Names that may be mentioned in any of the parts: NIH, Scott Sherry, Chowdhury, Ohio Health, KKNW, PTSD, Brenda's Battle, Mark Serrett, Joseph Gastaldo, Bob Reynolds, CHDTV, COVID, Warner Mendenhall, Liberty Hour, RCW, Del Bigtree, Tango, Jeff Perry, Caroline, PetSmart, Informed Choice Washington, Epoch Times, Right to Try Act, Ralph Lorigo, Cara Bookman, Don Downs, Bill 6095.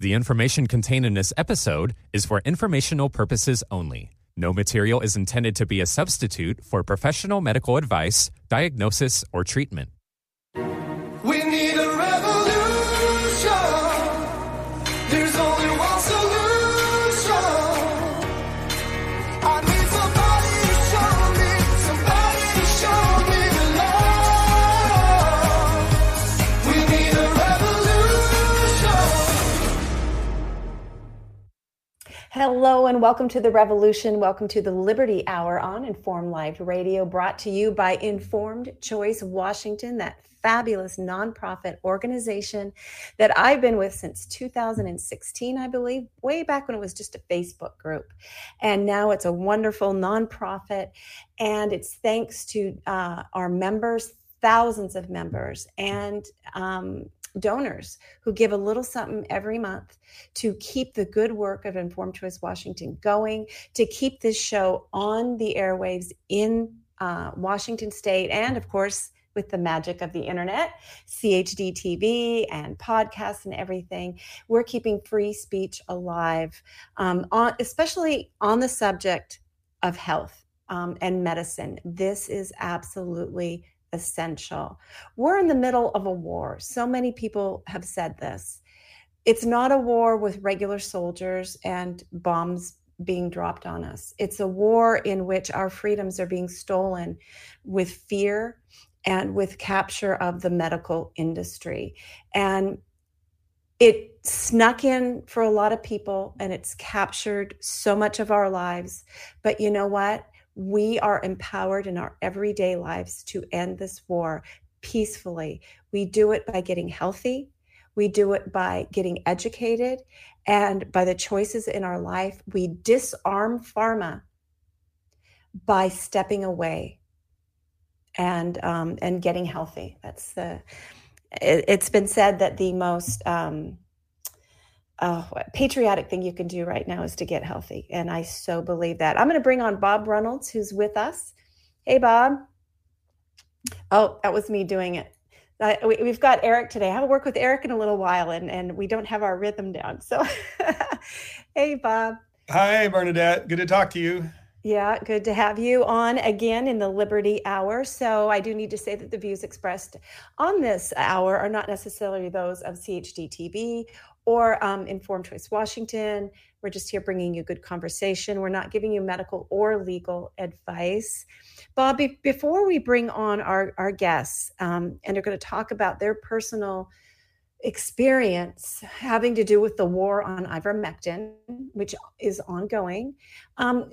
The information contained in this episode is for informational purposes only. No material is intended to be a substitute for professional medical advice, diagnosis, or treatment. We need a revolution. There's only one solution. I need somebody to show me the love. We need a revolution. Hello and welcome to The Revolution. Welcome to the Liberty Hour on Informed Live Radio, brought to you by Informed Choice Washington, that fabulous nonprofit organization that I've been with since 2016, I believe, way back when it was just a Facebook group. And now it's a wonderful nonprofit, and it's thanks to our members, thousands of members, and donors who give a little something every month to keep the good work of Informed Choice Washington going, to keep this show on the airwaves in Washington State, and of course, with the magic of the internet, CHDTV and podcasts and everything. We're keeping free speech alive, especially on the subject of health and medicine. This is absolutely essential. We're in the middle of a war. So many people have said this. It's not a war with regular soldiers and bombs being dropped on us. It's a war in which our freedoms are being stolen with fear and with capture of the medical industry. And it snuck in for a lot of people, and it's captured so much of our lives. But you know what? We are empowered in our everyday lives to end this war peacefully. We do it by getting healthy. We do it by getting educated. And by the choices in our life, we disarm pharma by stepping away and getting healthy. That's the, it's been said that the most patriotic thing you can do right now is to get healthy. And I so believe that. I'm going to bring on Bob Reynolds, who's with us. Hey, Bob. Oh, that was me doing it. We've got Eric today. I haven't worked with Eric in a little while, and we don't have our rhythm down. So hey, Bob. Hi, Bernadette. Good to talk to you. Yeah, good to have you on again in the Liberty Hour. So I do need to say that the views expressed on this hour are not necessarily those of CHDTV or Informed Choice Washington. We're just here bringing you good conversation. We're not giving you medical or legal advice. Bob, before we bring on our guests, and they're going to talk about their personal experience having to do with the war on ivermectin, which is ongoing.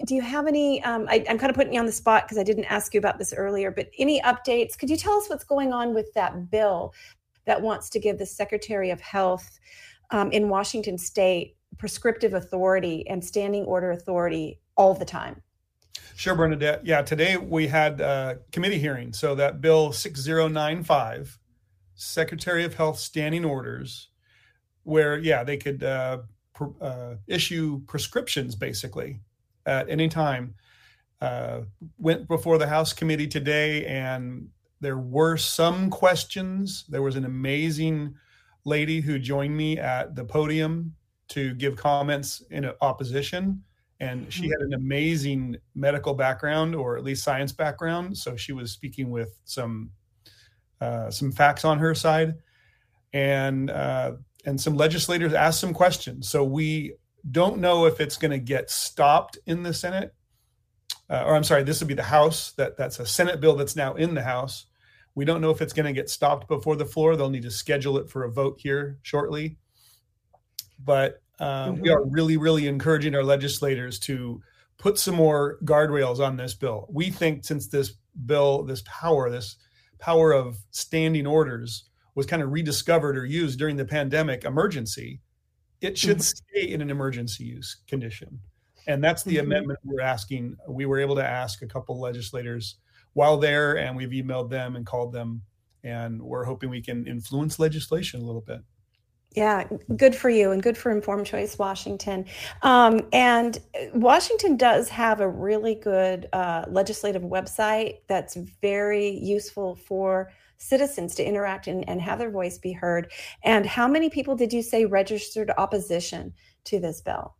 Do you have any, I'm kind of putting you on the spot because I didn't ask you about this earlier, but any updates? Could you tell us what's going on with that bill that wants to give the Secretary of Health in Washington State prescriptive authority and standing order authority all the time? Sure, Bernadette. Yeah, today we had a committee hearing. So that bill 6095, Secretary of Health standing orders, where, yeah, they could issue prescriptions basically at any time, went before the House committee today, and there were some questions. There was an amazing lady who joined me at the podium to give comments in opposition, and she had an amazing medical background, or at least science background, so she was speaking with some facts on her side, and some legislators asked some questions. So we don't know if it's going to get stopped in the Senate, or I'm sorry, this would be the House. That's a Senate bill that's now in the House. We don't know if it's going to get stopped before the floor. They'll need to schedule it for a vote here shortly. But we are really, really encouraging our legislators to put some more guardrails on this bill. We think since this bill, this power of standing orders was kind of rediscovered or used during the pandemic emergency, it should stay in an emergency use condition. And that's the amendment we're asking. We were able to ask a couple legislators while there, and we've emailed them and called them, and we're hoping we can influence legislation a little bit. Yeah, good for you and good for Informed Choice Washington. And Washington does have a really good legislative website that's very useful for citizens to interact and have their voice be heard. And how many people did you say registered opposition to this bill?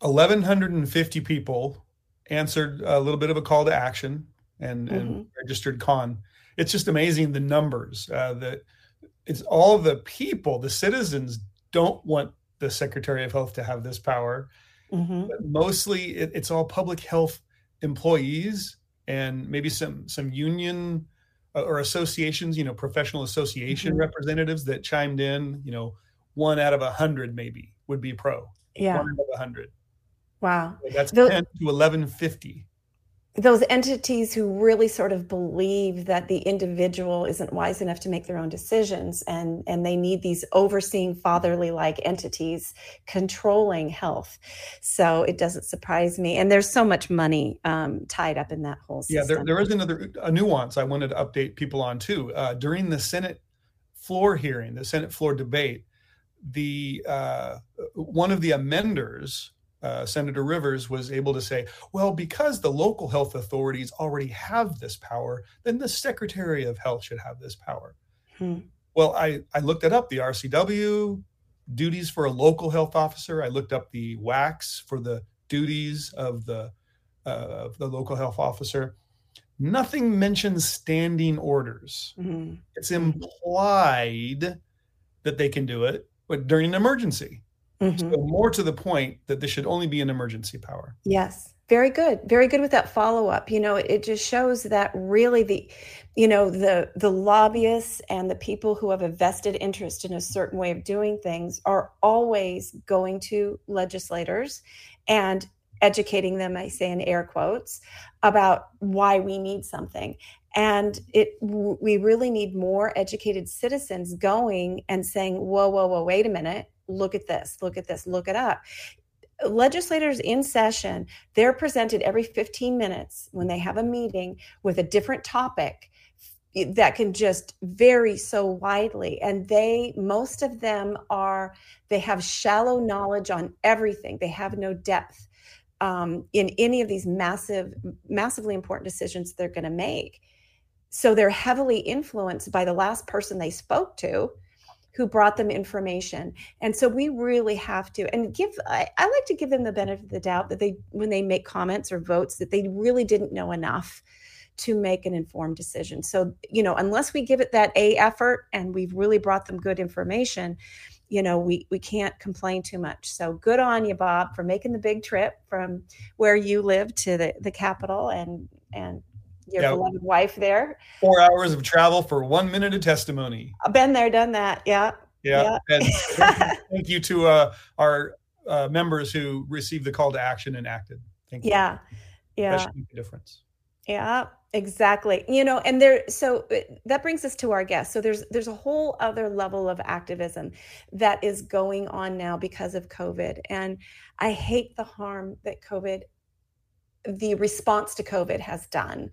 1,150 people answered a little bit of a call to action and registered con. It's just amazing the numbers. That it's all the people, the citizens don't want the Secretary of Health to have this power. But mostly it's all public health employees and maybe some union or associations, professional association representatives that chimed in. One out of 100 maybe would be pro. Yeah. One out of 100. Wow. So that's 10 to 1150. Those entities who really sort of believe that the individual isn't wise enough to make their own decisions, and they need these overseeing fatherly-like entities controlling health. So it doesn't surprise me. And there's so much money tied up in that whole system. Yeah, there is a nuance I wanted to update people on too. During the Senate floor hearing, the Senate floor debate, the one of the amenders, Senator Rivers, was able to say, well, because the local health authorities already have this power, then the Secretary of Health should have this power. Well, I looked it up, the RCW, duties for a local health officer. I looked up the WACs for the duties of the local health officer. Nothing mentions standing orders. It's implied that they can do it, but during an emergency. So more to the point that this should only be an emergency power. Yes. Very good. Very good with that follow-up. It just shows that really the lobbyists and the people who have a vested interest in a certain way of doing things are always going to legislators and educating them, I say in air quotes, about why we need something. And we really need more educated citizens going and saying, whoa, wait a minute. Look at this, look it up. Legislators in session, they're presented every 15 minutes when they have a meeting with a different topic that can just vary so widely. And most of them they have shallow knowledge on everything. They have no depth in any of these massively important decisions they're going to make. So they're heavily influenced by the last person they spoke to, who brought them information. And so we really have to, I like to give them the benefit of the doubt that when they make comments or votes, that they really didn't know enough to make an informed decision. So, unless we give it that A effort and we've really brought them good information, we can't complain too much. So good on you, Bob, for making the big trip from where you live to the Capitol and your beloved wife there. 4 hours of travel for 1 minute of testimony. I've been there, done that. Yeah. And thank you to our members who received the call to action and acted. Thank you. Yeah. That should make a difference. Yeah, exactly. And so that brings us to our guest. So there's a whole other level of activism that is going on now because of COVID. And I hate the harm that the response to COVID has done,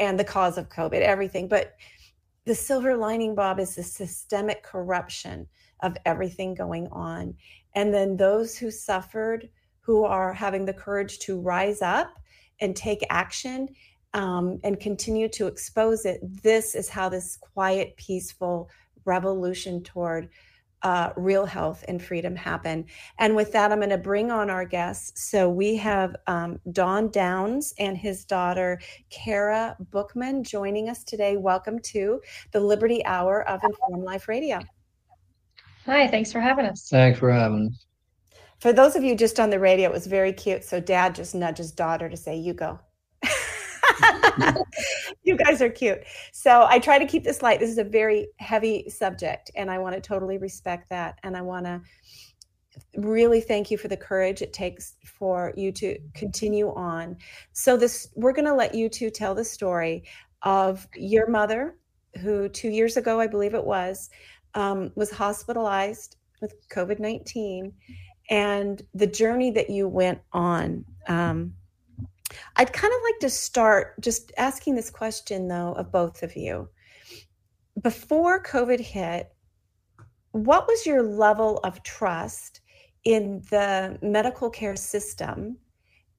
and the cause of COVID, everything. But the silver lining, Bob, is the systemic corruption of everything going on. And then those who suffered, who are having the courage to rise up and take action and continue to expose it. This is how this quiet, peaceful revolution toward real health and freedom happen. And with that, I'm going to bring on our guests. So we have Don Downs and his daughter, Cara Bookman, joining us today. Welcome to the Liberty Hour of Informed Life Radio. Hi, thanks for having us. Thanks for having us. For those of you just on the radio, it was very cute. So dad just nudges daughter to say, you go. You guys are cute. So I try to keep this light. This is a very heavy subject, and I want to totally respect that. And I want to really thank you for the courage it takes for you to continue on. So we're going to let you two tell the story of your mother, who 2 years ago, I believe it was hospitalized with COVID-19, and the journey that you went on. I'd kind of like to start just asking this question, though, of both of you. Before COVID hit, what was your level of trust in the medical care system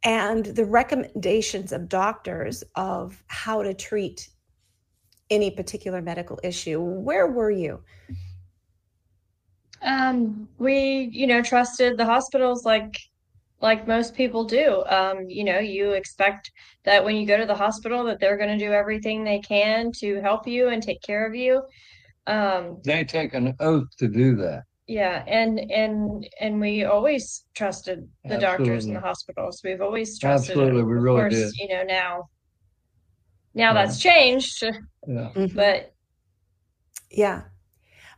and the recommendations of doctors of how to treat any particular medical issue. Where were you? We, trusted the hospitals like most people do. You expect that when you go to the hospital that they're going to do everything they can to help you and take care of you. They take an oath to do that. Yeah. And we always trusted the doctors and the hospitals. We've always trusted. Absolutely. We really did. Now that's changed. Yeah. But yeah,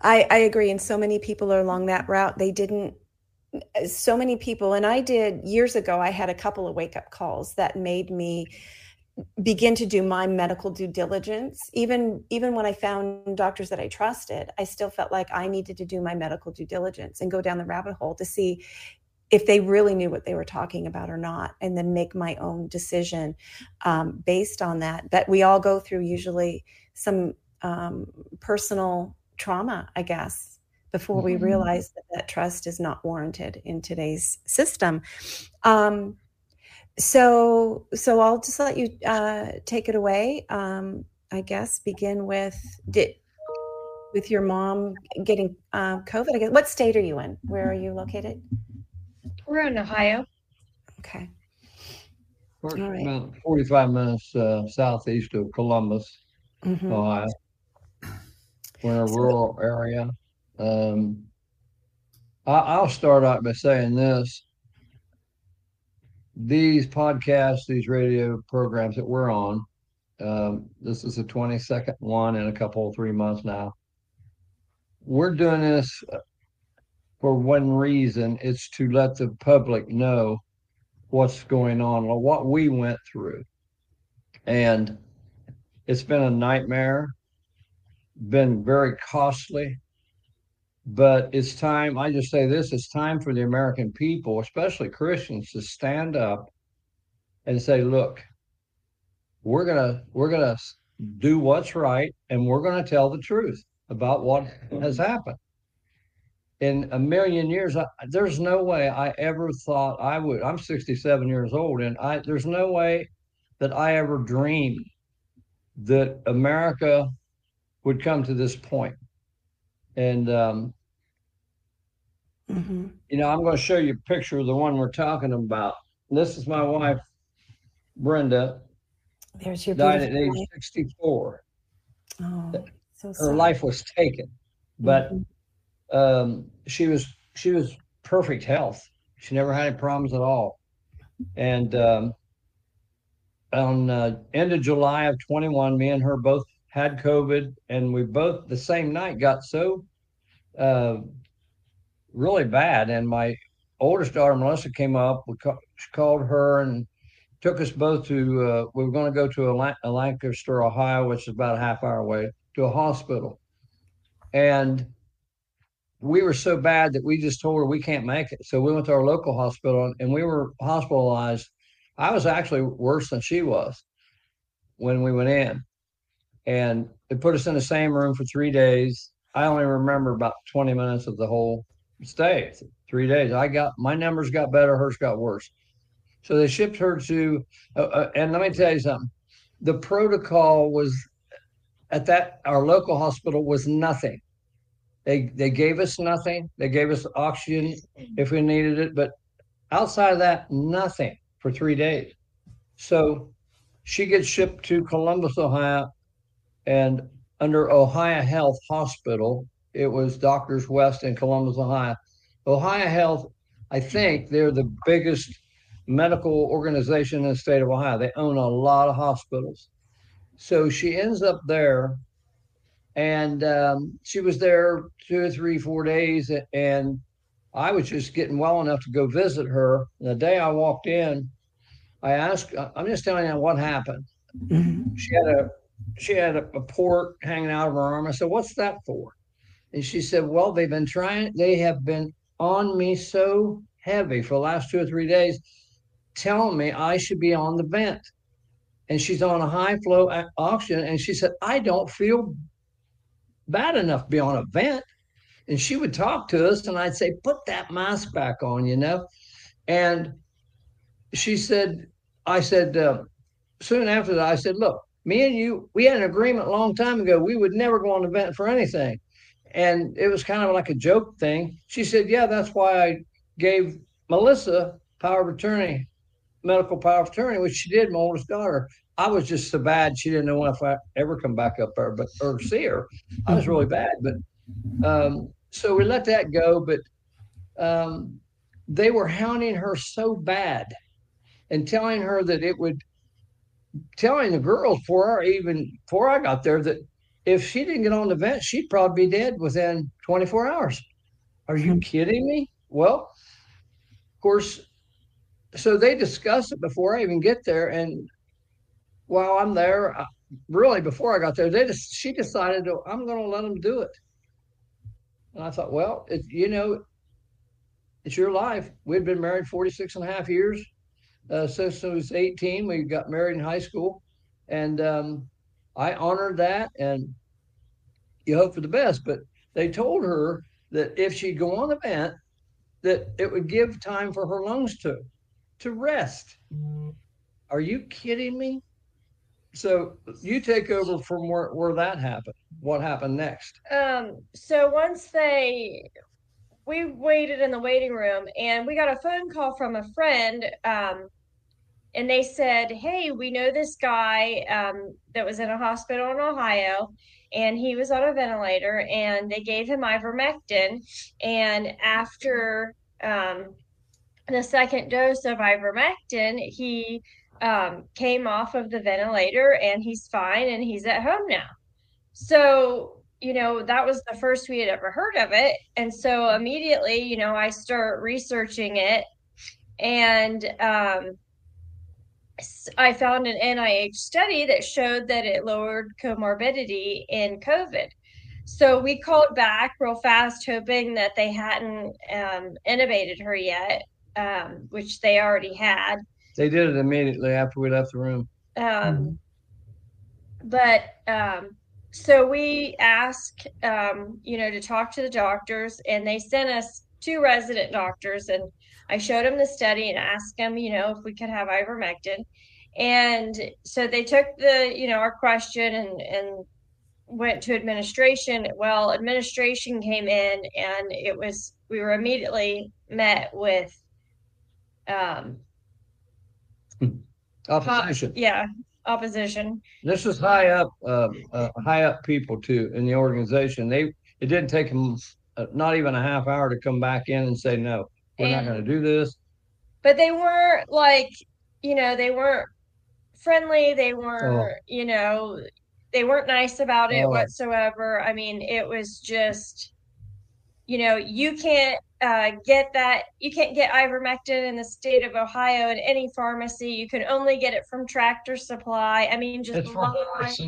I agree. And so many people are along that route. They didn't. So many people, and I did years ago, I had a couple of wake-up calls that made me begin to do my medical due diligence. Even when I found doctors that I trusted, I still felt like I needed to do my medical due diligence and go down the rabbit hole to see if they really knew what they were talking about or not, and then make my own decision based on that. But we all go through usually some personal trauma, I guess, before we realize that trust is not warranted in today's system. So I'll just let you take it away. I guess begin with your mom getting COVID. I guess. What state are you in? Where are you located? We're in Ohio. Okay. We're all right. About 45 minutes southeast of Columbus, Ohio. We're in a rural area. I'll start out by saying this. These podcasts, these radio programs that we're on, this is the 22nd one in a couple, 3 months now. We're doing this for one reason. It's to let the public know what's going on, what we went through. And it's been a nightmare, been very costly. But it's time, I just say this, it's time for the American people, especially Christians, to stand up and say, look, we're gonna do what's right, and we're gonna tell the truth about what has happened. In a million years, there's no way I ever thought I would. I'm 67 years old, and there's no way that I ever dreamed that America would come to this point. And, I'm going to show you a picture of the one we're talking about. This is my wife, Brenda. There's your died at age 64. Oh, so her sad. Life was taken, but she was perfect health. She never had any problems at all. And on end of July of 21, me and her both had COVID, and we both the same night got so really bad. And my oldest daughter, Melissa, came up. She called her and took us both to, we were going to go to Lancaster, Ohio, which is about a half hour away, to a hospital. And we were so bad that we just told her we can't make it. So we went to our local hospital, and we were hospitalized. I was actually worse than she was when we went in. And they put us in the same room for 3 days. I only remember about 20 minutes of the whole stay, 3 days. My numbers got better, hers got worse. So they shipped her to, and let me tell you something. The protocol was, our local hospital was nothing. They gave us nothing. They gave us oxygen if we needed it, but outside of that, nothing for 3 days. So she gets shipped to Columbus, Ohio, and under Ohio Health Hospital, it was Doctors West in Columbus, Ohio. Ohio Health, I think they're the biggest medical organization in the state of Ohio. They own a lot of hospitals. So she ends up there, and she was there 2 or 3, 4 days, and I was just getting well enough to go visit her. And the day I walked in, I asked, I'm just telling you what happened. Mm-hmm. She had a port hanging out of her arm. I said, what's that for? And she said, well, they have been on me so heavy for the last 2 or 3 days, telling me I should be on the vent. And she's on a high flow oxygen. And she said, I don't feel bad enough to be on a vent. And she would talk to us, and I'd say, put that mask back on, And she said, soon after that, I said, look, me and you, we had an agreement a long time ago. We would never go on the vent for anything. And it was kind of like a joke thing. She said, yeah, that's why I gave Melissa power of attorney, medical power of attorney, which she did, my oldest daughter. I was just so bad. She didn't know if I ever come back up there, but or see her. I was really bad. But so we let that go. But they were hounding her so bad and telling her that it would, telling the girls before I got there that if she didn't get on the vent, she'd probably be dead within 24 hours. Are you kidding me? Well, of course, so they discuss it before I even get there. And while I'm there, really before I got there, she decided, I'm going to let them do it. And I thought, well, it's your life. We'd been married 46 and a half years. Since I was 18, we got married in high school. And I honored that, and you hope for the best. But they told her that if she'd go on the vent, that it would give time for her lungs to rest. Are you kidding me? So you take over from where that happened. What happened next? So once we waited in the waiting room, and we got a phone call from a friend, and they said, hey, we know this guy that was in a hospital in Ohio, and he was on a ventilator, and they gave him ivermectin. And after the second dose of ivermectin, he came off of the ventilator, and he's fine, and he's at home now. So, that was the first we had ever heard of it. And so immediately, I start researching it, and I found an NIH study that showed that it lowered comorbidity in COVID. So we called back real fast, hoping that they hadn't intubated her yet, which they already had. They did it immediately after we left the room. So we asked, to talk to the doctors, and they sent us two resident doctors, and I showed them the study and asked them, if we could have ivermectin. And so they took our question and went to administration. Well, administration came in, and we were immediately met with opposition. Opposition. This was high up people too in the organization. It didn't take them not even a half hour to come back in and say, no, we're not going to do this. But they weren't they weren't friendly. They weren't, they weren't nice about it whatsoever. I mean, it was just, you can't get that. You can't get ivermectin in the state of Ohio in any pharmacy. You can only get it from Tractor Supply. I mean, just lies.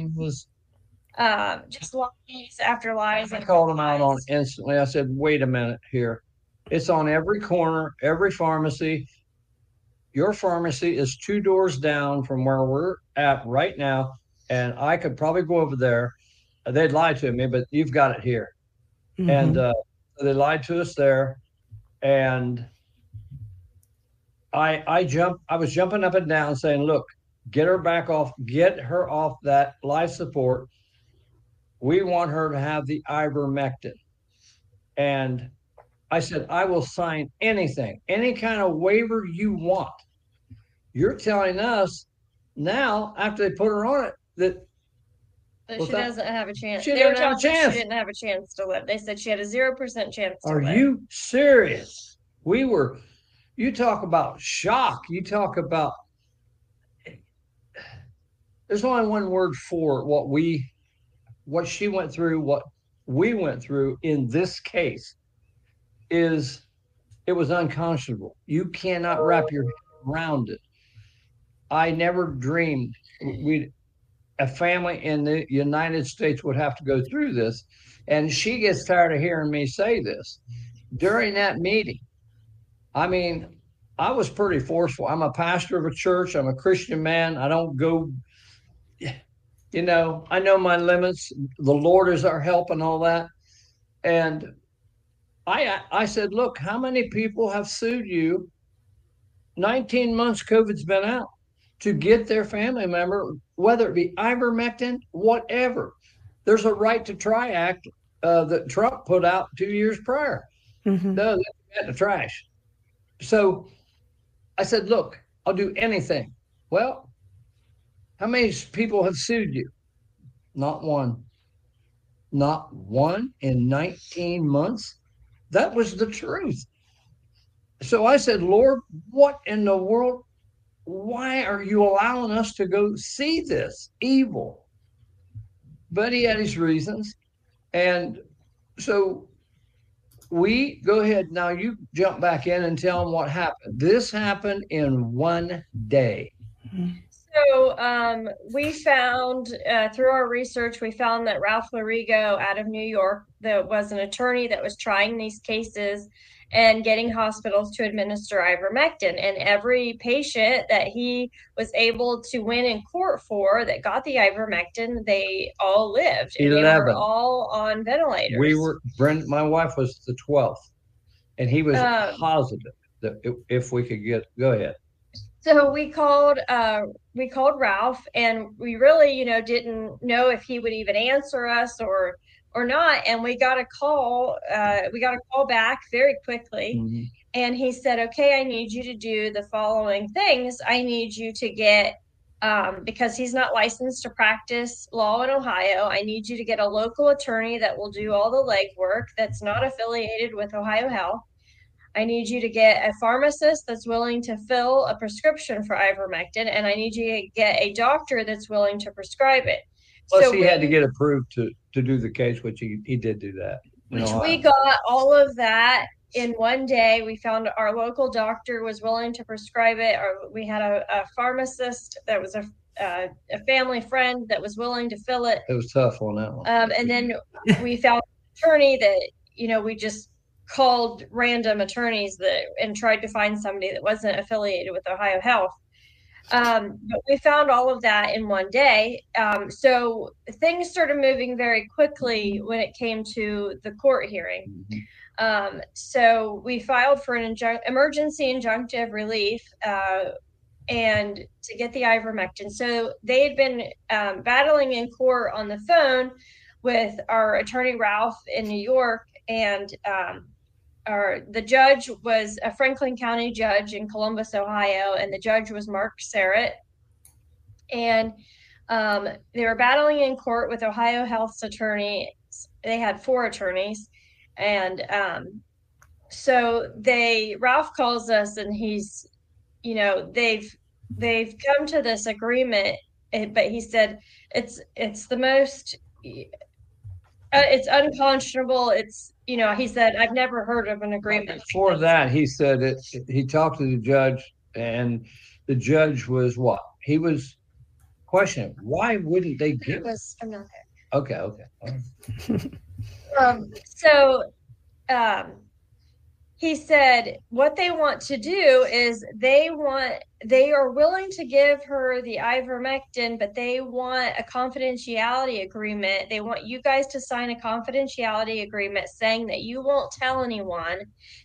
Just lies after lies. I called them out on instantly. I said, wait a minute here. It's on every corner, every pharmacy. Your pharmacy is two doors down from where we're at right now, and I could probably go over there. They'd lie to me, but you've got it here. Mm-hmm. And they lied to us there. And I was jumping up and down saying, look, get her off that life support. We want her to have the ivermectin. And I said, I will sign anything, any kind of waiver you want. You're telling us now, after they put her on it, that she doesn't have a chance. She didn't have a chance to live. They said she had a 0% chance to live. Are you serious? You talk about shock. You talk about, there's only one word for what she went through, what we went through in this case. It was unconscionable. You cannot wrap your head around it. I never dreamed a family in the United States would have to go through this. And she gets tired of hearing me say this. During that meeting, I was pretty forceful. I'm a pastor of a church. I'm a Christian man. I don't go, I know my limits. The Lord is our help and all that. And I said, look, how many people have sued you? 19 months COVID's been out. to get their family member, whether it be ivermectin, whatever. There's a Right to Try Act that Trump put out 2 years prior. Mm-hmm. No, that's in the trash. So I said, look, I'll do anything. Well, how many people have sued you? Not one. Not one in 19 months. That was the truth. So I said, Lord, what in the world? Why are you allowing us to go see this evil? But he had his reasons. And so we go ahead. Now you jump back in and tell them what happened. This happened in 1 day. So we found through our research, we found that Ralph Lorigo out of New York, that was an attorney that was trying these cases and getting hospitals to administer ivermectin. And every patient that he was able to win in court for that got the ivermectin, they all lived. And 11. They were all on ventilators. We were, Brenda, my wife was the 12th, and he was positive that if we could get, go ahead. So we called Ralph, and we really, didn't know if he would even answer us or not. And we got a call. We got a call back very quickly. Mm-hmm. And he said, okay, I need you to do the following things. I need you to get, because he's not licensed to practice law in Ohio, I need you to get a local attorney that will do all the legwork that's not affiliated with Ohio Health. I need you to get a pharmacist that's willing to fill a prescription for ivermectin. And I need you to get a doctor that's willing to prescribe it. Plus, so he had to get approved to do the case, which he did do that. Which we got all of that in 1 day. We found our local doctor was willing to prescribe it. Or we had a pharmacist that was a family friend that was willing to fill it. It was tough on that one. And then we found an attorney that, we just called random attorneys and tried to find somebody that wasn't affiliated with Ohio Health. But we found all of that in 1 day. So things started moving very quickly when it came to the court hearing. So we filed for an emergency injunctive relief and to get the ivermectin. So they had been battling in court on the phone with our attorney, Ralph, in New York. And the judge was a Franklin County judge in Columbus, Ohio, and the judge was Mark Serrett. And they were battling in court with Ohio Health's attorney. They had 4 attorneys. And so Ralph calls us, and he's, they've come to this agreement, but he said, it's the most, it's unconscionable. It's, he said, I've never heard of an agreement. Before that, he said he talked to the judge, and the judge was what? He was questioning, why wouldn't they give it? I'm not there. Okay. He said what they want to do is they are willing to give her the ivermectin, but they want a confidentiality agreement. They want you guys to sign a confidentiality agreement saying that you won't tell anyone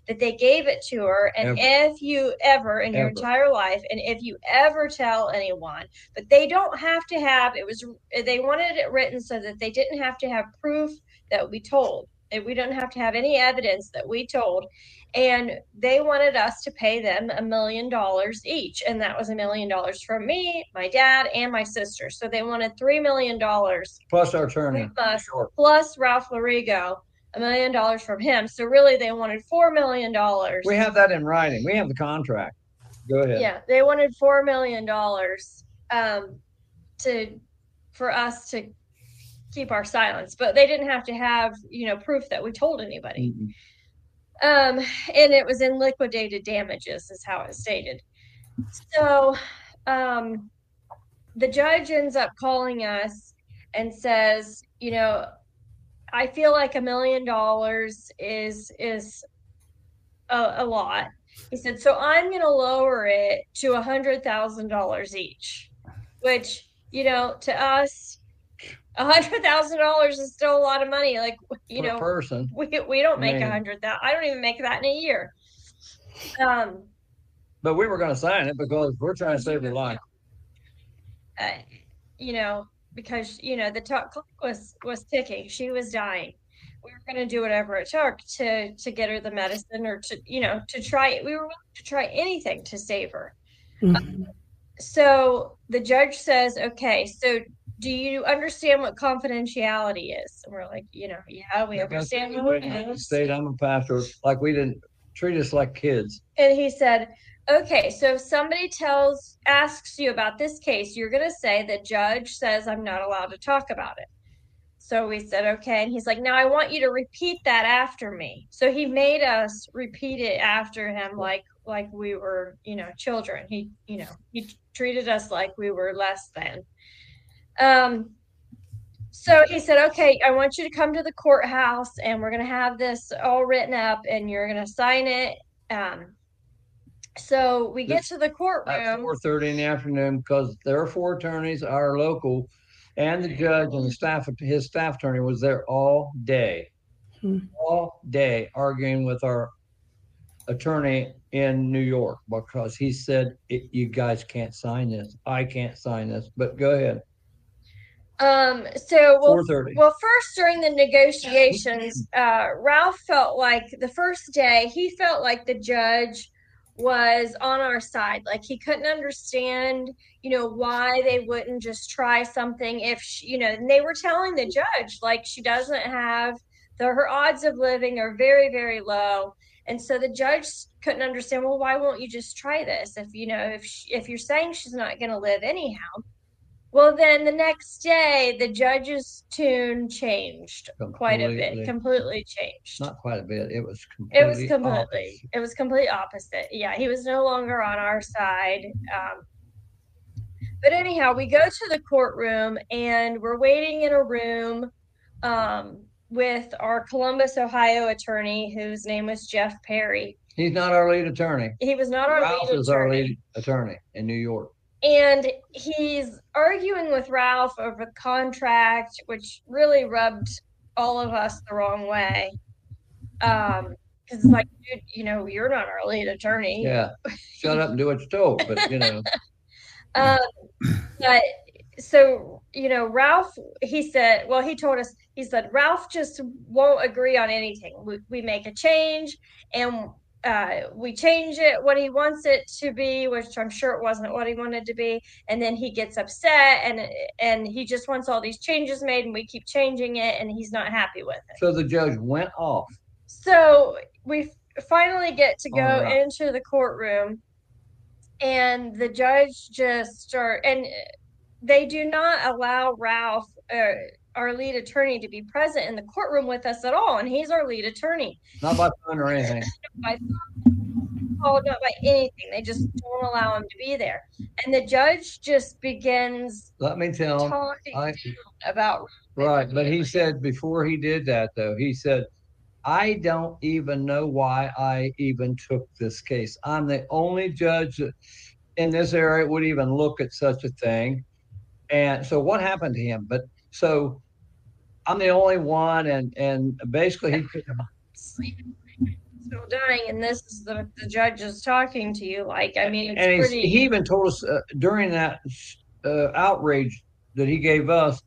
that they gave it to her. And if you ever in your entire life, and if you ever tell anyone, but they don't have to have, they wanted it written so that they didn't have to have proof that we told. We don't have to have any evidence that we told. And they wanted us to pay them $1 million each. And that was $1 million from me, my dad, and my sister. So they wanted $3 million. Plus our attorney. Plus Ralph Lorigo, $1 million from him. So really they wanted $4 million. We have that in writing. We have the contract. Go ahead. Yeah, they wanted $4 million for us to keep our silence, but they didn't have to have, proof that we told anybody. Mm-hmm. And it was in liquidated damages is how it's stated. So the judge ends up calling us and says, I feel like $1 million is a lot. He said, so I'm going to lower it to $100,000 each, which, to us, $100,000 is still a lot of money. Like, per person. We don't make 100,000. I don't even make that in a year. But we were going to sign it because we're trying to save their life. you know, because, you know, the clock was ticking. She was dying. We were going to do whatever it took to get her the medicine, or to, you know, to try. We were willing to try anything to save her. Mm-hmm. So the judge says, okay, so do you understand what confidentiality is? And we're like, you know, yeah, we understand. State, I'm a pastor. Like, we didn't treat us like kids. And he said, okay, so if somebody asks you about this case, you're going to say the judge says I'm not allowed to talk about it. So we said, okay. And he's like, now I want you to repeat that after me. So he made us repeat it after him, like we were, you know, children. He, you know, he treated us like we were less than. So he said, okay, I want you to come to the courthouse and we're going to have this all written up and you're going to sign it. So we get to the courtroom. 4:30 in the afternoon, because there are four attorneys, our local, and the judge and the staff, his staff attorney was there all day arguing with our attorney in New York, because he said, you guys can't sign this. I can't sign this, but go ahead. So, well, first during the negotiations, Ralph felt like the first day he felt like the judge was on our side. Like, he couldn't understand, you know, why they wouldn't just try something if she, you know, and they were telling the judge, like, she doesn't have her odds of living are very, very low. And so the judge couldn't understand, well, why won't you just try this? If, you know, if you're saying she's not going to live anyhow. Well, then the next day, the judge's tune changed quite a bit, completely changed. Not quite a bit. It was completely opposite. Yeah, he was no longer on our side. But anyhow, we go to the courtroom and we're waiting in a room with our Columbus, Ohio attorney, whose name was Jeff Perry. He's not our lead attorney. He was not our lead attorney. Ralph is our lead attorney in New York. And he's arguing with Ralph over the contract, which really rubbed all of us the wrong way. Because it's like, dude, you know, you're not our lead attorney. Yeah, shut up and do what you're told. But, you know. But so, you know, Ralph, he said, well, he told us, he said, Ralph just won't agree on anything. We make a change and we change it what he wants it to be, which I'm sure it wasn't what he wanted to be, and then he gets upset and he just wants all these changes made, and we keep changing it, and he's not happy with it. So the judge went off. So we finally get to go into the courtroom, and the judge just and they do not allow Ralph, our lead attorney, to be present in the courtroom with us at all. And he's our lead attorney. Not by phone or anything. Not by phone, not by anything. They just don't allow him to be there. And the judge just begins talking about. Right. But he said before he did that, though, he said, I don't even know why I even took this case. I'm the only judge in this area would even look at such a thing. And so what happened to him? But so I'm the only one, and basically he could sleeping, still dying, and this is the judge is talking to you. Like, I mean, it's and pretty. He even told us during that outrage that he gave us,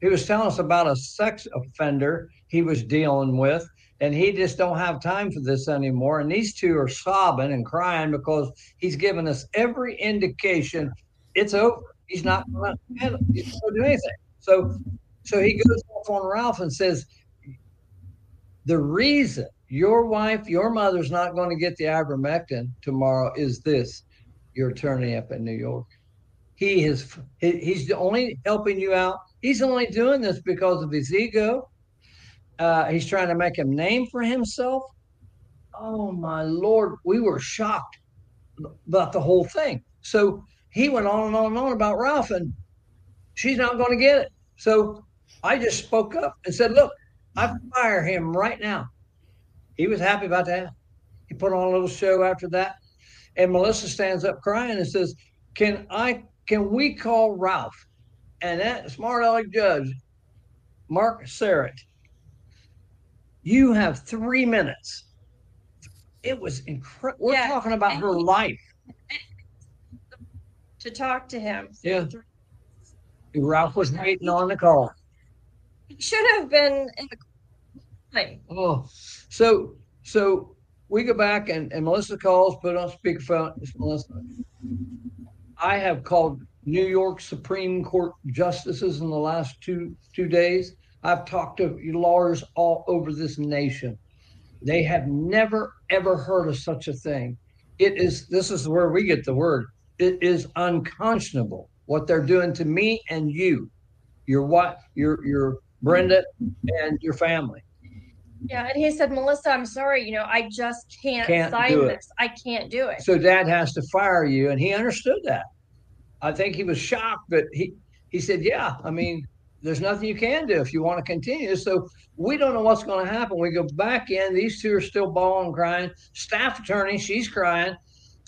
he was telling us about a sex offender he was dealing with, and he just don't have time for this anymore. And these two are sobbing and crying because he's given us every indication it's over. He's not going to do anything. So he goes off on Ralph and says, the reason your wife, your mother's not going to get the ivermectin tomorrow is this, your attorney up in New York. He's only helping you out. He's only doing this because of his ego. He's trying to make a name for himself. Oh, my Lord. We were shocked about the whole thing. So he went on and on and on about Ralph, and she's not going to get it. So I just spoke up and said, look, I fire him right now. He was happy about that. He put on a little show after that. And Melissa stands up crying and says, can we call Ralph? And that smart aleck judge, Mark Serrett, you have 3 minutes. It was incredible. We're talking about her life. To talk to him. Yeah. Ralph was waiting on the call. It should have been in the thing. Oh, so we go back and Melissa calls, put on speakerphone. It's Melissa. I have called New York Supreme Court justices in the last two days. I've talked to lawyers all over this nation. They have never, ever heard of such a thing. This is where we get the word. It is unconscionable what they're doing to me and you, your wife, your Brenda, and your family. Yeah, and he said, Melissa, I'm sorry, I just can't sign this. I can't do it. So Dad has to fire you, and he understood that. I think he was shocked, but he said, yeah, there's nothing you can do if you want to continue. So we don't know what's going to happen. We go back in. These two are still bawling, crying. Staff attorney, she's crying.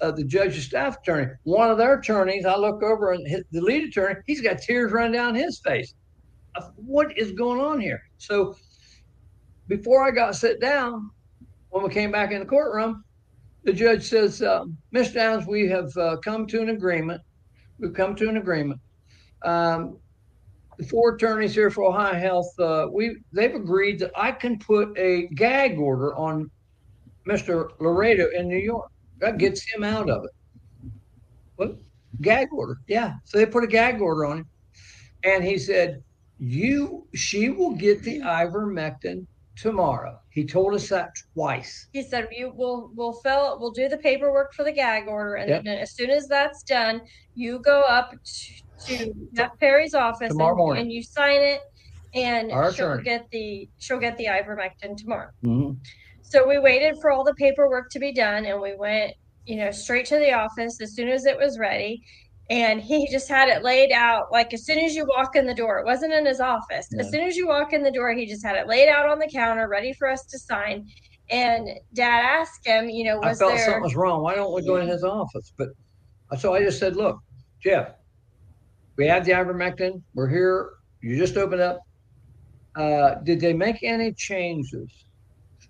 The judge's staff attorney. One of their attorneys, I look over, and the lead attorney, he's got tears running down his face. What is going on here? So before I got sit down, when we came back in the courtroom, the judge says, Ms. Downs, we have come to an agreement. We've come to an agreement. The four attorneys here for Ohio Health, they've agreed that I can put a gag order on Mr. Laredo in New York. That gets him out of it. What? Gag order. Yeah. So they put a gag order on him. And he said, she will get the ivermectin tomorrow. He told us that twice. He said, we'll do the paperwork for the gag order. And then as soon as that's done, you go up to Jeff Perry's office and you sign it, and she'll get the ivermectin tomorrow. Mm-hmm. So we waited for all the paperwork to be done, and we went, straight to the office as soon as it was ready. And he just had it laid out, like as soon as you walk in the door. It wasn't in his office. No. As soon as you walk in the door, he just had it laid out on the counter, ready for us to sign. And Dad asked him, something was wrong. Why don't we go in his office? But so I just said, look, Jeff, we have the ivermectin. We're here. You just opened up. Did they make any changes?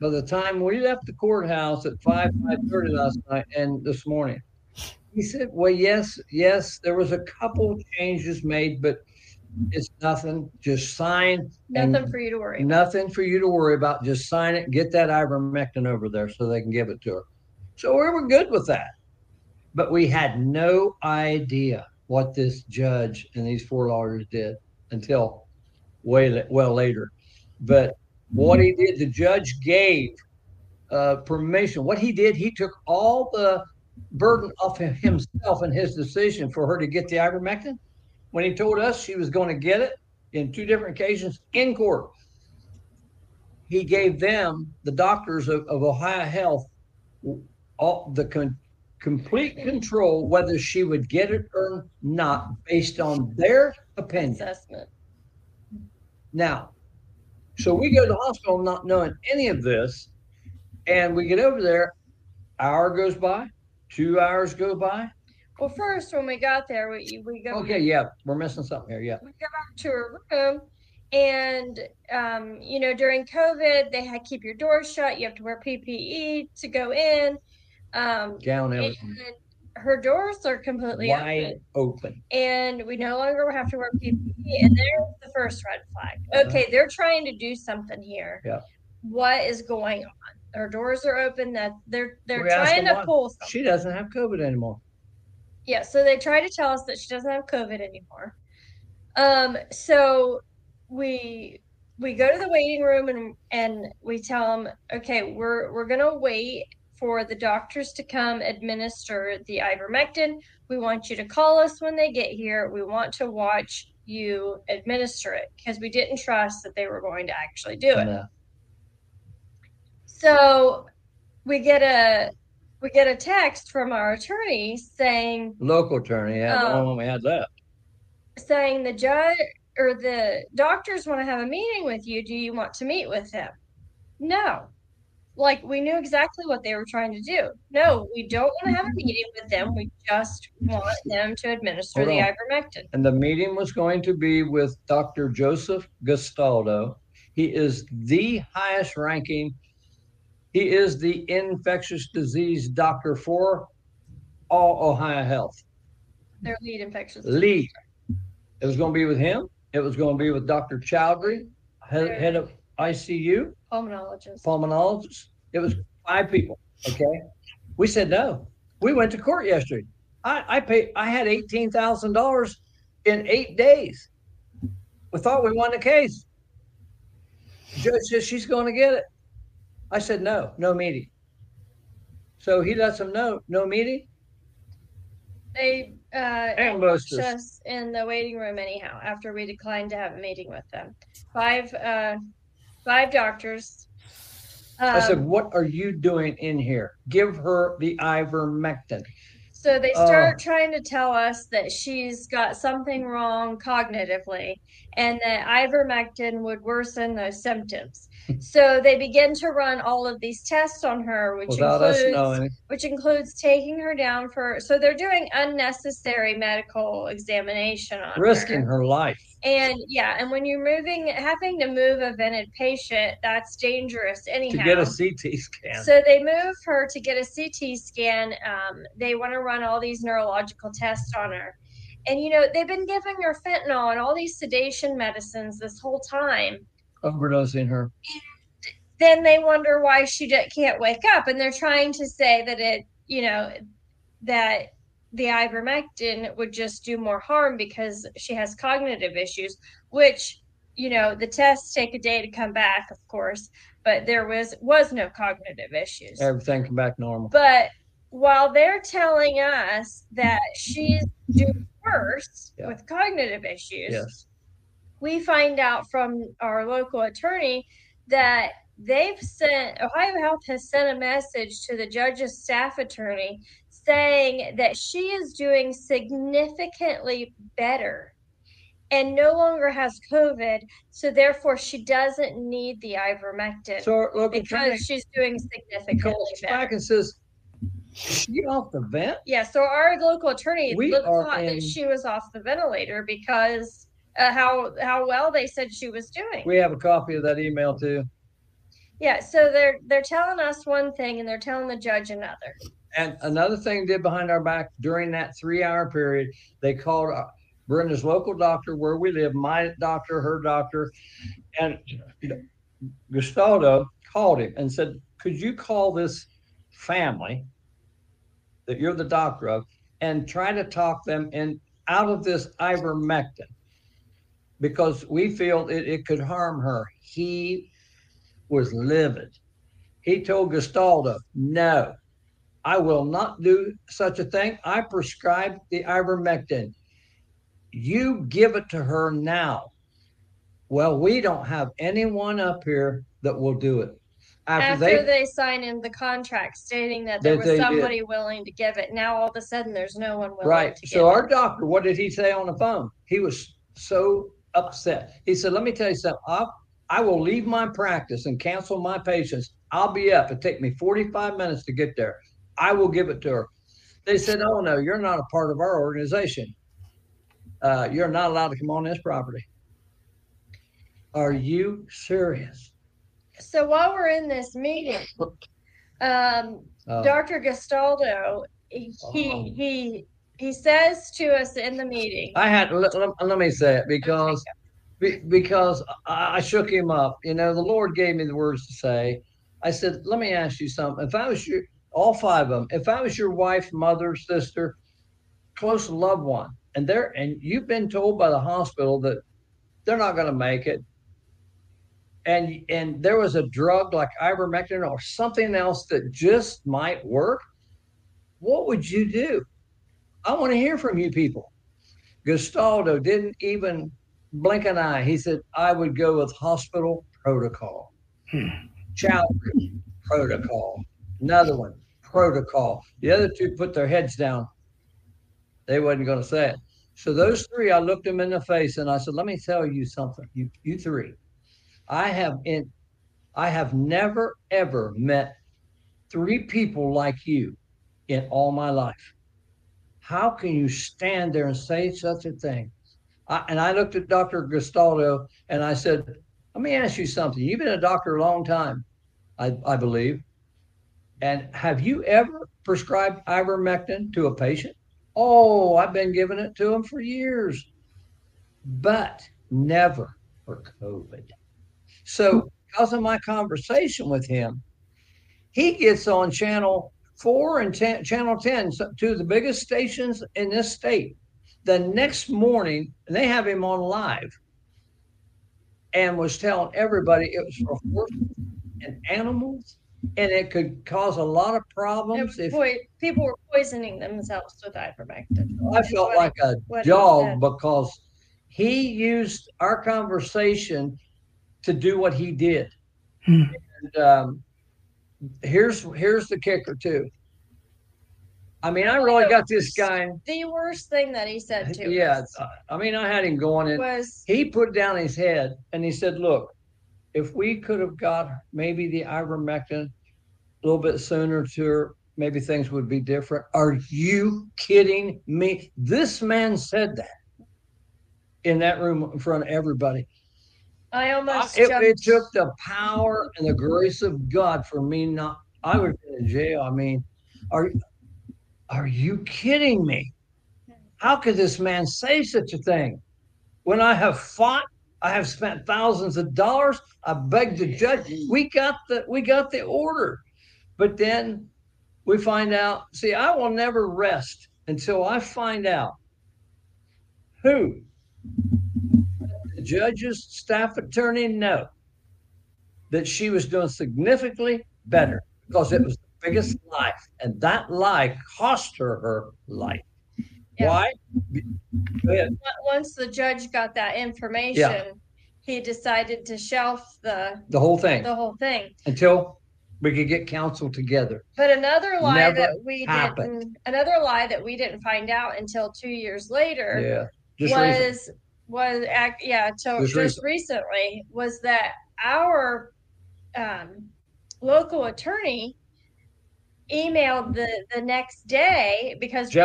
By the time we left the courthouse at 5:30 last night and this morning, he said, well, yes, there was a couple changes made, but it's nothing. Just sign. Nothing for you to worry about. Nothing for you to worry about. Just sign it. Get that ivermectin over there so they can give it to her. So we were good with that. But we had no idea what this judge and these four lawyers did until well later. But what he did, the judge gave permission. What he did, he took all the burden of himself and his decision for her to get the ivermectin. When he told us she was going to get it in two different occasions in court, he gave them, the doctors of Ohio Health, all the complete control whether she would get it or not based on their opinion. Assessment. Now, so we go to the hospital not knowing any of this, and we get over there, hour goes by, 2 hours go by. Well, first, when we got there, we go. Okay, yeah, we're missing something here, yeah. We go back to her room, and, during COVID, they had keep your doors shut. You have to wear PPE to go in. Gown, everything. Her doors are completely wide open, and we no longer have to wear PPE. And there's the first red flag. Okay, they're trying to do something here. Yeah. What is going on? Her doors are open. That they're trying to pull something. She doesn't have COVID anymore. Yeah, so they try to tell us that she doesn't have COVID anymore. So we go to the waiting room and we tell them, okay, we're gonna wait for the doctors to come administer the ivermectin. We want you to call us when they get here. We want to watch you administer it because we didn't trust that they were going to actually do it. No. So we get a text from our attorney saying, local attorney, yeah, the one we had left, saying the judge or the doctors want to have a meeting with you. Do you want to meet with him? No. Like, we knew exactly what they were trying to do. No, we don't want to have a meeting with them. We just want them to administer the ivermectin. And the meeting was going to be with Dr. Joseph Gastaldo. He is the highest ranking. He is the infectious disease doctor for all Ohio Health. Their lead infectious disease. It was going to be with him. It was going to be with Dr. Chowdhury, head of ICU. Pulmonologist. It was 5 people, okay? We said no. We went to court yesterday. I had $18,000 in 8 days. We thought we won the case. The judge says she's going to get it. I said no meeting. So he lets them know, no meeting. They ambushed us in the waiting room anyhow after we declined to have a meeting with them. Five doctors. I said, what are you doing in here? Give her the ivermectin. So they start trying to tell us that she's got something wrong cognitively and that ivermectin would worsen those symptoms. So they begin to run all of these tests on her, which includes taking her down for, so they're doing unnecessary medical examination on her. Risking her life. And yeah, and when you're having to move a vented patient, that's dangerous anyhow. To get a CT scan. So they move her to get a CT scan. They want to run all these neurological tests on her. And, you know, they've been giving her fentanyl and all these sedation medicines this whole time. Overdosing her. And then they wonder why she can't wake up. And they're trying to say that that the ivermectin would just do more harm because she has cognitive issues, which, the tests take a day to come back, of course, but there was no cognitive issues. Everything came back normal. But while they're telling us that she's doing worse with cognitive issues, we find out from our local attorney that Ohio Health has sent a message to the judge's staff attorney saying that she is doing significantly better and no longer has COVID, so therefore she doesn't need the ivermectin she's doing significantly better. Back and says, she off the vent? Yeah, so our local attorney thought that she was off the ventilator because how well they said she was doing. We have a copy of that email too. Yeah, so they're telling us one thing and they're telling the judge another. And another thing they did behind our back during that 3-hour period, they called Brenda's local doctor where we live, my doctor, her doctor, and Gastaldo called him and said, could you call this family that you're the doctor of and try to talk them out of this ivermectin because we feel it could harm her. He was livid. He told Gastaldo, no. I will not do such a thing. I prescribed the ivermectin. You give it to her now. Well, we don't have anyone up here that will do it. After they sign in the contract stating that there was somebody willing to give it. Now, all of a sudden, there's no one willing to give it. So our doctor, what did he say on the phone? He was so upset. He said, let me tell you something. I will leave my practice and cancel my patients. I'll be up. It take me 45 minutes to get there. I will give it to her. They said, oh, no, you're not a part of our organization. You're not allowed to come on this property. Are you serious? So while we're in this meeting, Dr. Gastaldo, he says to us in the meeting. Let me say it because I shook him up. The Lord gave me the words to say. I said, let me ask you something. If I was you, all 5 of them. If I was your wife, mother, sister, close loved one, and you've been told by the hospital that they're not going to make it, and there was a drug like ivermectin or something else that just might work, what would you do? I want to hear from you people. Gastaldo didn't even blink an eye. He said, I would go with hospital protocol. Childhood protocol. Another one, protocol. The other 2 put their heads down. They wasn't going to say it. So those 3, I looked them in the face and I said, let me tell you something, you 3. I have never, ever met 3 people like you in all my life. How can you stand there and say such a thing? I looked at Dr. Gastaldo and I said, let me ask you something. You've been a doctor a long time, I believe. And have you ever prescribed ivermectin to a patient? Oh, I've been giving it to them for years. but never for COVID. So because of my conversation with him, he gets on Channel 4 and Channel 10, two of the biggest stations in this state, the next morning, and they have him on live, and was telling everybody it was for horses and animals, and it could cause a lot of problems. People were poisoning themselves with ivermectin. I felt like a dog because he used our conversation to do what he did. And here's the kicker too. I mean, I really got this guy. The worst thing that he said to us. Yeah, I mean, I had him going in. He put down his head and he said, look, if we could have got maybe the ivermectin a little bit sooner to her, maybe things would be different. Are you kidding me? This man said that in that room in front of everybody. I almost it took the power and the grace of God for me not. I would be in jail. I mean, Are you kidding me? How could this man say such a thing? When I have fought, I have spent thousands of dollars. I begged the judge. We got the order. But then we find out, see, I will never rest until I find out who the judge's staff attorney know that she was doing significantly better, because it was biggest lie, and that lie cost her life. Yeah. Why? Once the judge got that information, he decided to shelf the whole thing. The whole thing until we could get counsel together. But another lie that we didn't find out until 2 years later. Yeah. Just recently was that our local attorney emailed the next day, because we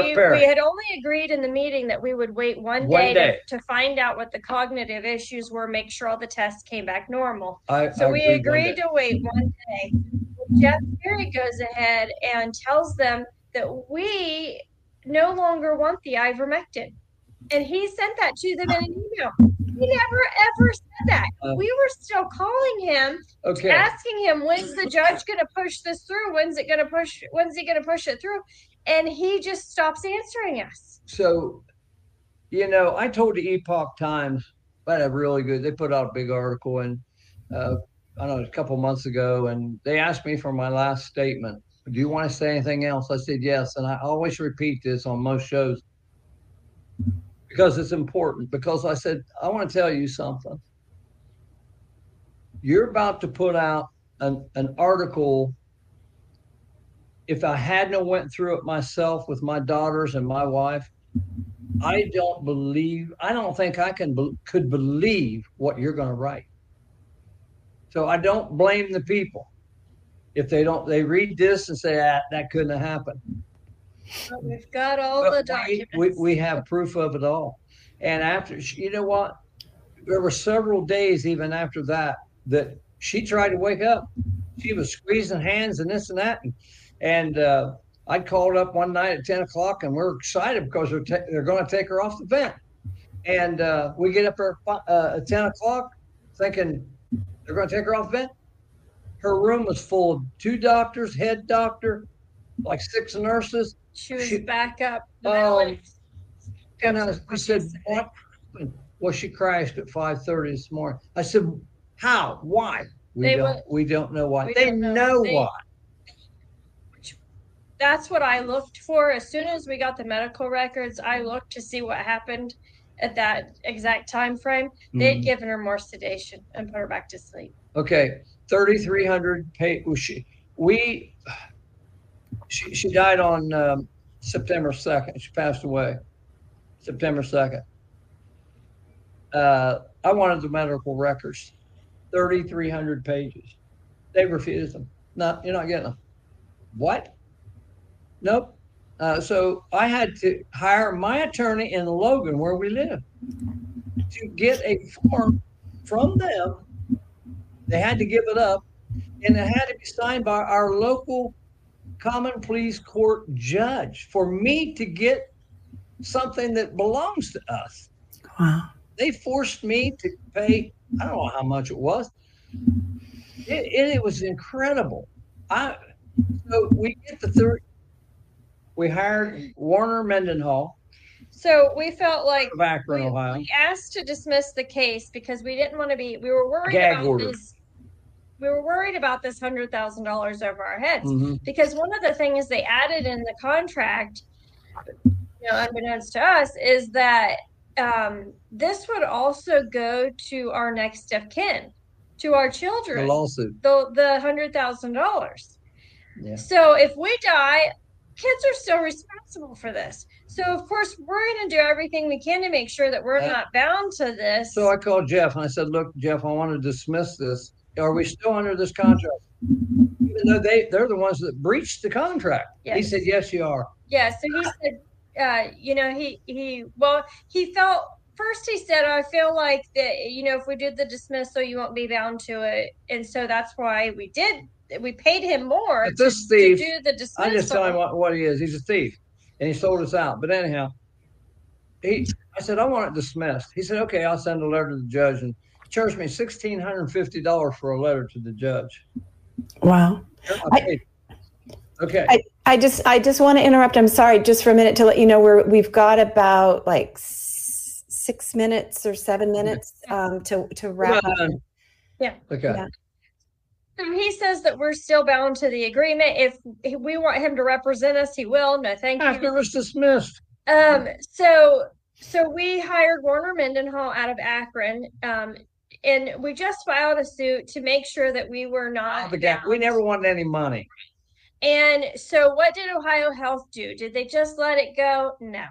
had only agreed in the meeting that we would wait one day. To find out what the cognitive issues were, make sure all the tests came back normal. So we agreed to wait one day. Jeff Perry goes ahead and tells them that we no longer want the ivermectin. And he sent that to them in an email. He never, ever said that. We were still calling him, asking him, when's the judge going to push this through? When's he going to push it through? And he just stops answering us. So, I told the Epoch Times, they put out a big article, and a couple months ago, and they asked me for my last statement. Do you want to say anything else? I said, yes. And I always repeat this on most shows, because it's important, because I said, I want to tell you something. You're about to put out an article. If I hadn't went through it myself with my daughters and my wife, I don't think I could believe what you're going to write. So I don't blame the people. If they read this and say, that couldn't have happened. But we've got the documents. We have proof of it all. And after, there were several days even after that she tried to wake up. She was squeezing hands and this and that. And I called up one night at 10 o'clock, and we're excited because they're going to take her off the vent. And we get up there at 10 o'clock thinking they're going to take her off the vent. Her room was full of two doctors, head doctor, like six nurses. She was back up. And I said, what happened? Well, she crashed at 5:30 this morning. I said, how? Why? We don't know why. They know why. That's what I looked for. As soon as we got the medical records, I looked to see what happened at that exact time frame. Mm-hmm. They had given her more sedation and put her back to sleep. Okay, 3,300 patients. She died on September 2nd. She passed away September 2nd. I wanted the medical records, 3,300 pages. They refused them. No, you're not getting them. What? Nope. So I had to hire my attorney in Logan, where we live, to get a form from them. They had to give it up, and it had to be signed by our local common pleas court judge for me to get something that belongs to us. Wow. They forced me to pay, I don't know how much it was. It was incredible. So we get the third, we hired Warner Mendenhall. So we felt like we asked to dismiss the case because we didn't want to be, we were worried about this. We were worried about this $100,000 over our heads, because one of the things they added in the contract, you know, unbeknownst to us, is that this would also go to our next of kin, to our children. The lawsuit. The $100,000. Yeah. So if we die, kids are still responsible for this. So of course we're going to do everything we can to make sure that we're not bound to this. So I called Jeff and I said, "Look, Jeff, I want to dismiss this. Are we still under this contract? Even though they're the ones that breached the contract." Yes. He said, "Yes, you are." Yeah. So he said, you know, he felt, first he said, "I feel like that, you know, if we did the dismissal, you won't be bound to it." And so that's why we paid him more to do the dismissal. I just tell him what he is. He's a thief and he sold us out. But anyhow, I said, "I want it dismissed." He said, "Okay, I'll send a letter to the judge." And charged me $1,650 for a letter to the judge. Wow. Okay. I just want to interrupt. I'm sorry, just for a minute, to let you know we've got about like 6 minutes or 7 minutes to wrap up. Yeah. Okay. Yeah. So he says that we're still bound to the agreement. If we want him to represent us, he will. No, thank you. After it was dismissed. So we hired Warner Mendenhall out of Akron. And we just filed a suit to make sure that we were not. We never wanted any money. And so what did Ohio Health do? Did they just let it go? No.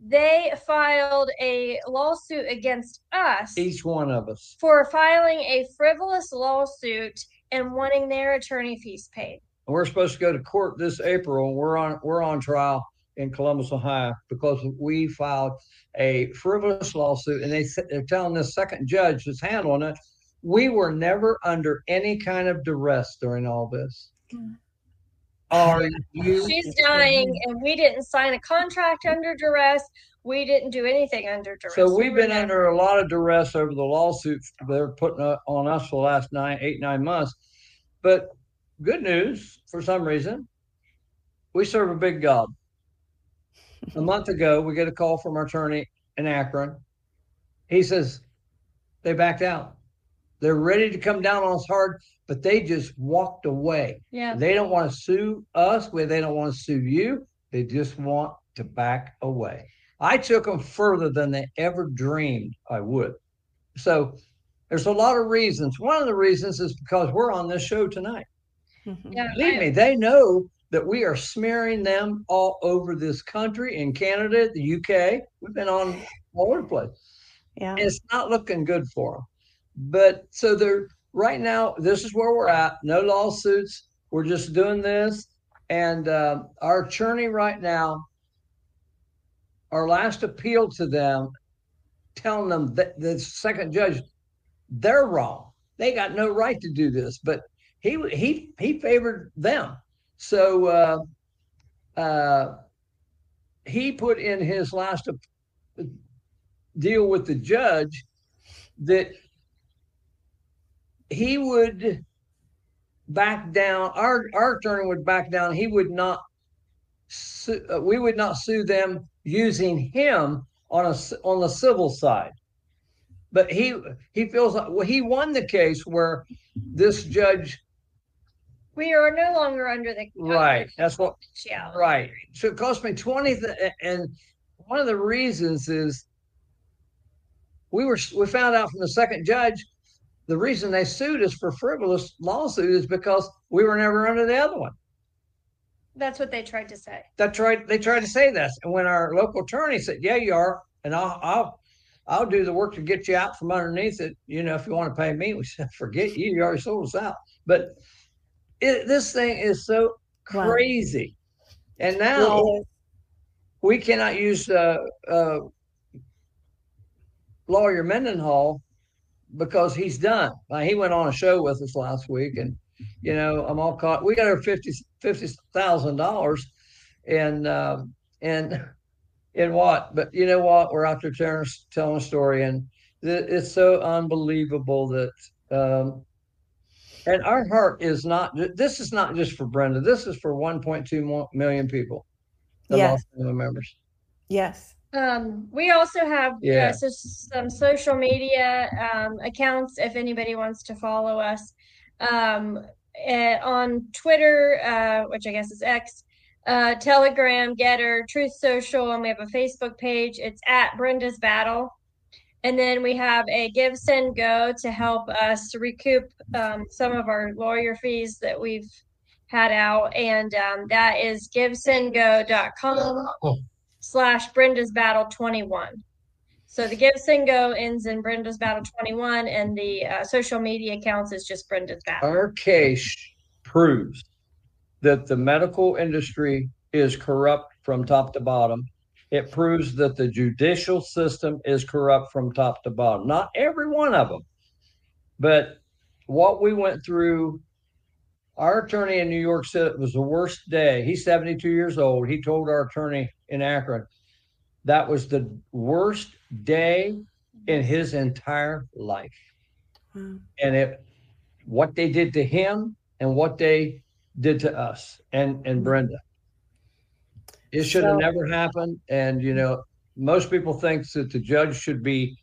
They filed a lawsuit against us. Each one of us. For filing a frivolous lawsuit and wanting their attorney fees paid. We're supposed to go to court this April. We're on trial in Columbus, Ohio, because we filed a frivolous lawsuit, and they're telling this second judge that's handling it, we were never under any kind of duress during all this. She's dying, and we didn't sign a contract under duress. We didn't do anything under duress. So we've been under a lot of duress over the lawsuits they're putting on us for the last 9 months. But good news, for some reason, we serve a big God. A month ago, we get a call from our attorney in Akron. He says they backed out. They're ready to come down on us hard, but they just walked away. Yeah. They don't want to sue us. They don't want to sue you. They just want to back away. I took them further than they ever dreamed I would. So there's a lot of reasons. One of the reasons is because we're on this show tonight. Yeah, believe me, they know that we are smearing them all over this country, in Canada, the UK. We've been on all over the place. Yeah. And it's not looking good for them. But so they're right now, this is where we're at. No lawsuits. We're just doing this. And our attorney right now, our last appeal to them, telling them that the second judge, they're wrong. They got no right to do this, but he favored them. So he put in his last deal with the judge that he would back down. Our attorney would back down. He would not. We would not sue them using him on the civil side. But he feels like he won the case where this judge. We are no longer under the right. That's what. Yeah. Right. So it cost me $20,000, and one of the reasons is we found out from the second judge the reason they sued us for frivolous lawsuit is because we were never under the other one. That's what they tried to say. That's right. They tried to say this, and when our local attorney said, "Yeah, you are," and I'll do the work to get you out from underneath it. You know, if you want to pay me, we said, "Forget you. You already sold us out." But this thing is so crazy. Wow. And now we cannot use lawyer Mendenhall because he's done. He went on a show with us last week, and, you know, I'm all caught. We got our $50,000 in what? But you know what? We're out there telling a story, and It's so unbelievable that, and our heart is not, this is not just for Brenda. This is for 1.2 million people. Yes. Members. Yes. We also have some social media accounts if anybody wants to follow us. On Twitter, which I guess is X, Telegram, Getter, Truth Social, and we have a Facebook page. It's at Brenda's Battle. And then we have a Give, Send, Go to help us recoup some of our lawyer fees that we've had out. And that is givesendgo.com/Brenda's Battle 21. So the Give, Send, Go ends in Brenda's Battle 21, and the social media accounts is just Brenda's Battle. Our case proves that the medical industry is corrupt from top to bottom. It proves that the judicial system is corrupt from top to bottom. Not every one of them, but what we went through, our attorney in New York said it was the worst day. He's 72 years old. He told our attorney in Akron that was the worst day in his entire life. Mm. And what they did to him and what they did to us and Brenda. It should have never happened. And, you know, most people think that the judge should be,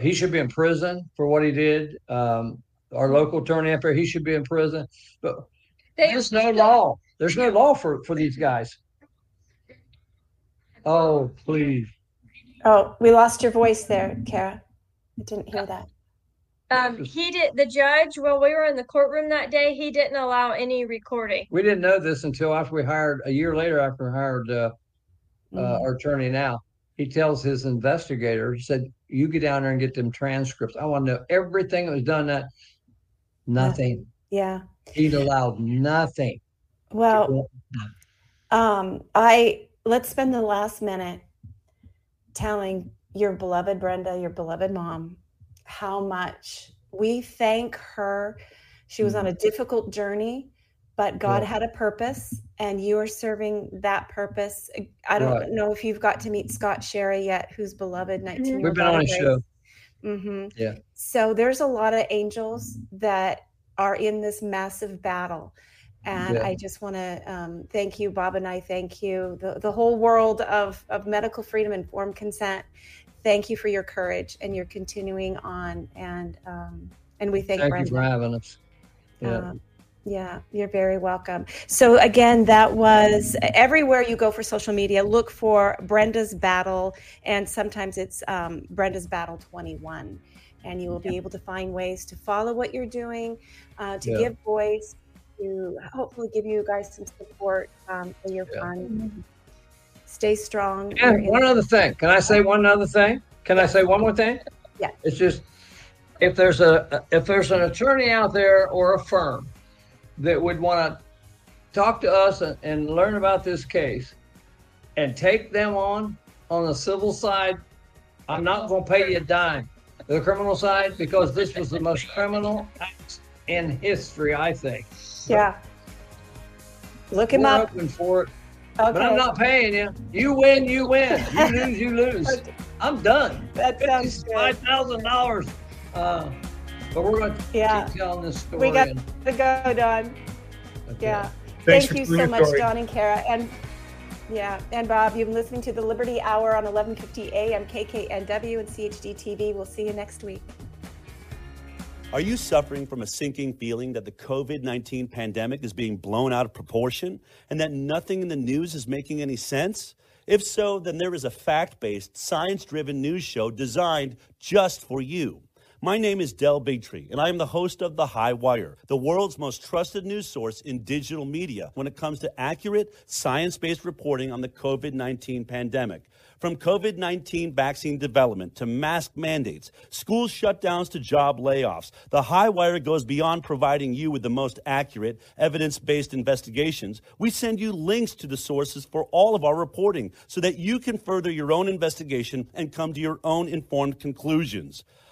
he should be in prison for what he did. Our local attorney up there, he should be in prison. But there's no law. There's no law for these guys. Oh, please. Oh, we lost your voice there, Cara. I didn't hear that. While we were in the courtroom that day, he didn't allow any recording. We didn't know this until after we hired, a year later after we hired our attorney now. He tells his investigator, he said, you get down there and get them transcripts. I want to know everything that was done. Nothing. Yeah. He'd allowed nothing. Well, let's spend the last minute telling your beloved Brenda, your beloved mom, how much we thank her. She was on a difficult journey, but God had a purpose, and you are serving that purpose. I don't know if you've got to meet Scott Sherry yet, who's beloved 19-year-old. We've been on a show. Mm-hmm. Yeah. So there's a lot of angels that are in this massive battle. And I just want to thank you, Bob, and I thank you, the whole world of medical freedom, informed consent. Thank you for your courage and your continuing on, and we thank Brenda. Thank you for having us. Yeah. You're very welcome. So again, that was everywhere you go for social media, look for Brenda's Battle, and sometimes it's Brenda's Battle 21, and you will be able to find ways to follow what you're doing, to give voice, to hopefully give you guys some support in your fun. Stay strong. And one other thing. Can I say one other thing? Can I say one more thing? Yeah. It's just, if there's an attorney out there or a firm that would want to talk to us and learn about this case and take them on the civil side, I'm not going to pay you a dime. The criminal side, because this was the most criminal act in history, I think. So look him up. We're open for it. Okay. But I'm not paying you. You win, you win. You lose, you lose. Okay. I'm done. That sounds good. $5,000. But we're going to keep telling this story. We got to go, Don. Okay. Yeah. Thank you so much, Don and Cara. And Bob, you've been listening to the Liberty Hour on 1150 AM KKNW and CHDTV. We'll see you next week. Are you suffering from a sinking feeling that the COVID-19 pandemic is being blown out of proportion and that nothing in the news is making any sense? If so, then there is a fact-based, science-driven news show designed just for you. My name is Del Bigtree, and I am the host of The High Wire, the world's most trusted news source in digital media when it comes to accurate, science-based reporting on the COVID-19 pandemic. From COVID-19 vaccine development to mask mandates, school shutdowns to job layoffs, the High Wire goes beyond providing you with the most accurate, evidence-based investigations. We send you links to the sources for all of our reporting so that you can further your own investigation and come to your own informed conclusions.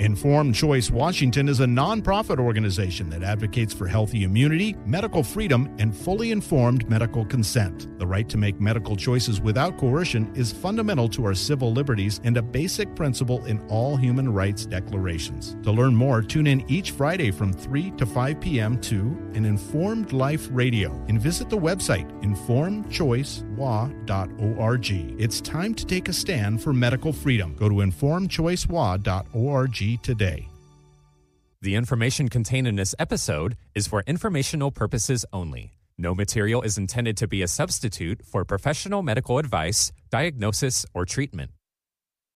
Informed Choice Washington is a nonprofit organization that advocates for healthy immunity, medical freedom, and fully informed medical consent. The right to make medical choices without coercion is fundamental to our civil liberties and a basic principle in all human rights declarations. To learn more, tune in each Friday from 3 to 5 p.m. to An Informed Life Radio and visit the website informedchoicewa.org. It's time to take a stand for medical freedom. Go to informedchoicewa.org today. The information contained in this episode is for informational purposes only. No material is intended to be a substitute for professional medical advice, diagnosis, or treatment.